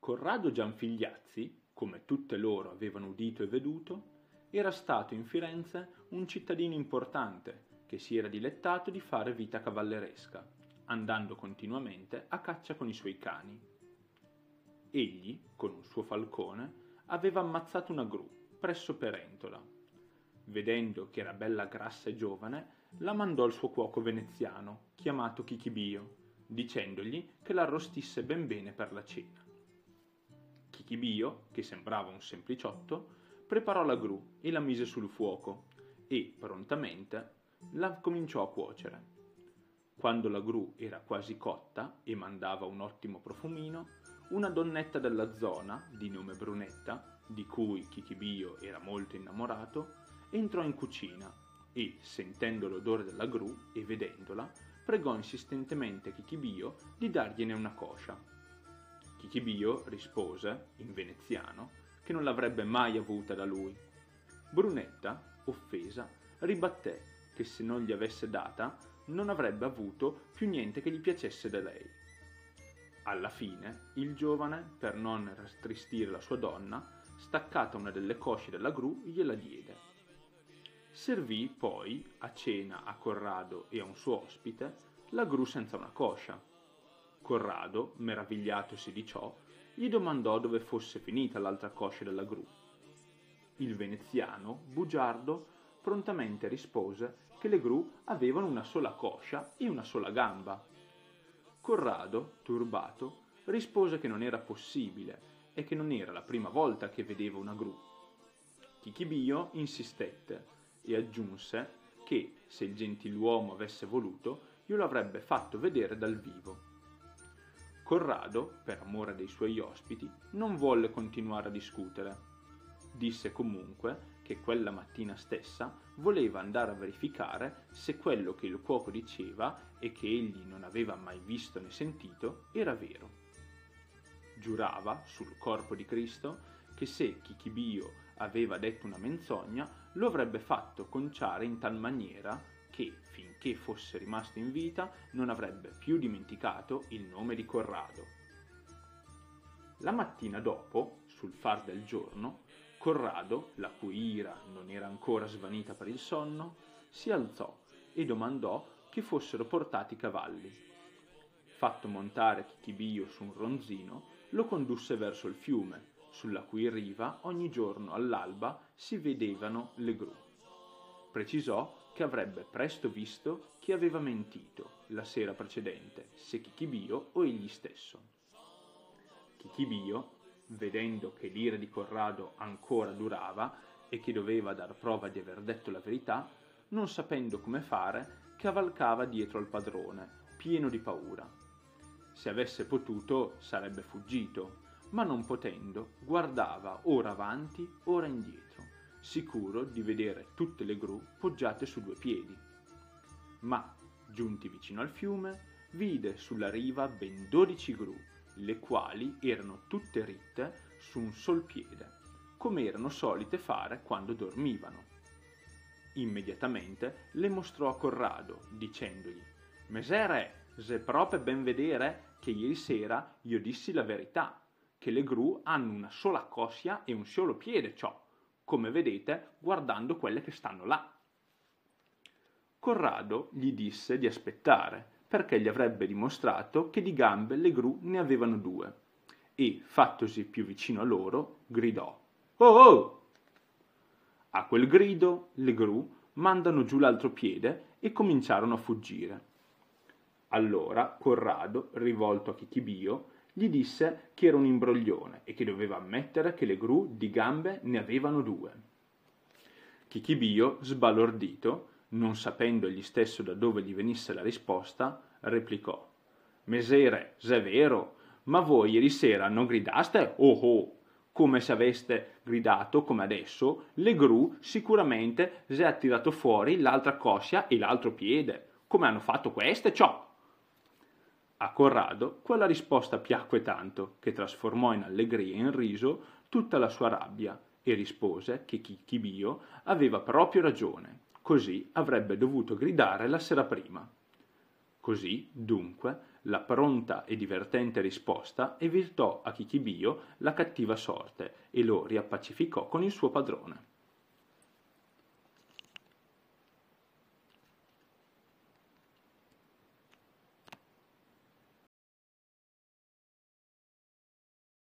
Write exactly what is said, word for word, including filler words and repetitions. Corrado Gianfigliazzi, come tutte loro avevano udito e veduto, era stato in Firenze un cittadino importante che si era dilettato di fare vita cavalleresca, andando continuamente a caccia con i suoi cani. Egli, con un suo falcone, aveva ammazzato una gru presso Perentola. Vedendo che era bella grassa e giovane, la mandò al suo cuoco veneziano, chiamato Chichibio, dicendogli che l'arrostisse ben bene per la cena. Chichibio, che sembrava un sempliciotto, preparò la gru e la mise sul fuoco e, prontamente, la cominciò a cuocere. Quando la gru era quasi cotta e mandava un ottimo profumino, una donnetta della zona, di nome Brunetta, di cui Chichibio era molto innamorato, entrò in cucina e, sentendo l'odore della gru e vedendola, pregò insistentemente Chichibio di dargliene una coscia. Chichibio rispose, in veneziano, che non l'avrebbe mai avuta da lui. Brunetta, offesa, ribatté che se non gli avesse data non avrebbe avuto più niente che gli piacesse da lei. Alla fine, il giovane, per non rattristire la sua donna, staccata una delle cosce della gru, gliela diede. Servì poi, a cena a Corrado e a un suo ospite, la gru senza una coscia. Corrado, meravigliatosi di ciò, gli domandò dove fosse finita l'altra coscia della gru. Il veneziano, bugiardo, prontamente rispose che le gru avevano una sola coscia e una sola gamba. Corrado, turbato, rispose che non era possibile e che non era la prima volta che vedeva una gru. Chichibio insistette e aggiunse che, se il gentiluomo avesse voluto, glielo avrebbe fatto vedere dal vivo. Corrado, per amore dei suoi ospiti, non volle continuare a discutere. Disse comunque che quella mattina stessa voleva andare a verificare se quello che il cuoco diceva e che egli non aveva mai visto né sentito era vero. Giurava sul corpo di Cristo che se Chichibio aveva detto una menzogna lo avrebbe fatto conciare in tal maniera che, finché fosse rimasto in vita, non avrebbe più dimenticato il nome di Corrado. La mattina dopo, sul far del giorno, Corrado, la cui ira non era ancora svanita per il sonno, si alzò e domandò che fossero portati i cavalli. Fatto montare Chichibio su un ronzino, lo condusse verso il fiume, sulla cui riva ogni giorno all'alba si vedevano le gru. Precisò che avrebbe presto visto chi aveva mentito la sera precedente, se Chichibio o egli stesso. Chichibio, vedendo che l'ira di Corrado ancora durava e che doveva dar prova di aver detto la verità, non sapendo come fare, cavalcava dietro al padrone, pieno di paura. Se avesse potuto, sarebbe fuggito, ma non potendo, guardava ora avanti, ora indietro, sicuro di vedere tutte le gru poggiate su due piedi. Ma, giunti vicino al fiume, vide sulla riva ben dodici gru, le quali erano tutte ritte su un sol piede, come erano solite fare quando dormivano. Immediatamente le mostrò a Corrado, dicendogli: «Mesere, se proprio ben vedere che ieri sera io dissi la verità, che le gru hanno una sola coscia e un solo piede, ciò, come vedete guardando quelle che stanno là». Corrado gli disse di aspettare, perché gli avrebbe dimostrato che di gambe le gru ne avevano due, e, fattosi più vicino a loro, gridò: «Oh oh!». A quel grido le gru mandano giù l'altro piede e cominciarono a fuggire. Allora Corrado, rivolto a Chichibio, gli disse che era un imbroglione e che doveva ammettere che le gru di gambe ne avevano due. Chichibio, sbalordito, non sapendo egli stesso da dove gli venisse la risposta, replicò: «Mesere, se è vero, ma voi ieri sera non gridaste oh oh, come se aveste gridato come adesso, le gru sicuramente se ha tirato fuori l'altra coscia e l'altro piede, come hanno fatto queste, ciò». A Corrado quella risposta piacque tanto che trasformò in allegria e in riso tutta la sua rabbia e rispose che Chichibio aveva proprio ragione. Così avrebbe dovuto gridare la sera prima. Così, dunque, la pronta e divertente risposta evitò a Chichibio la cattiva sorte e lo riappacificò con il suo padrone.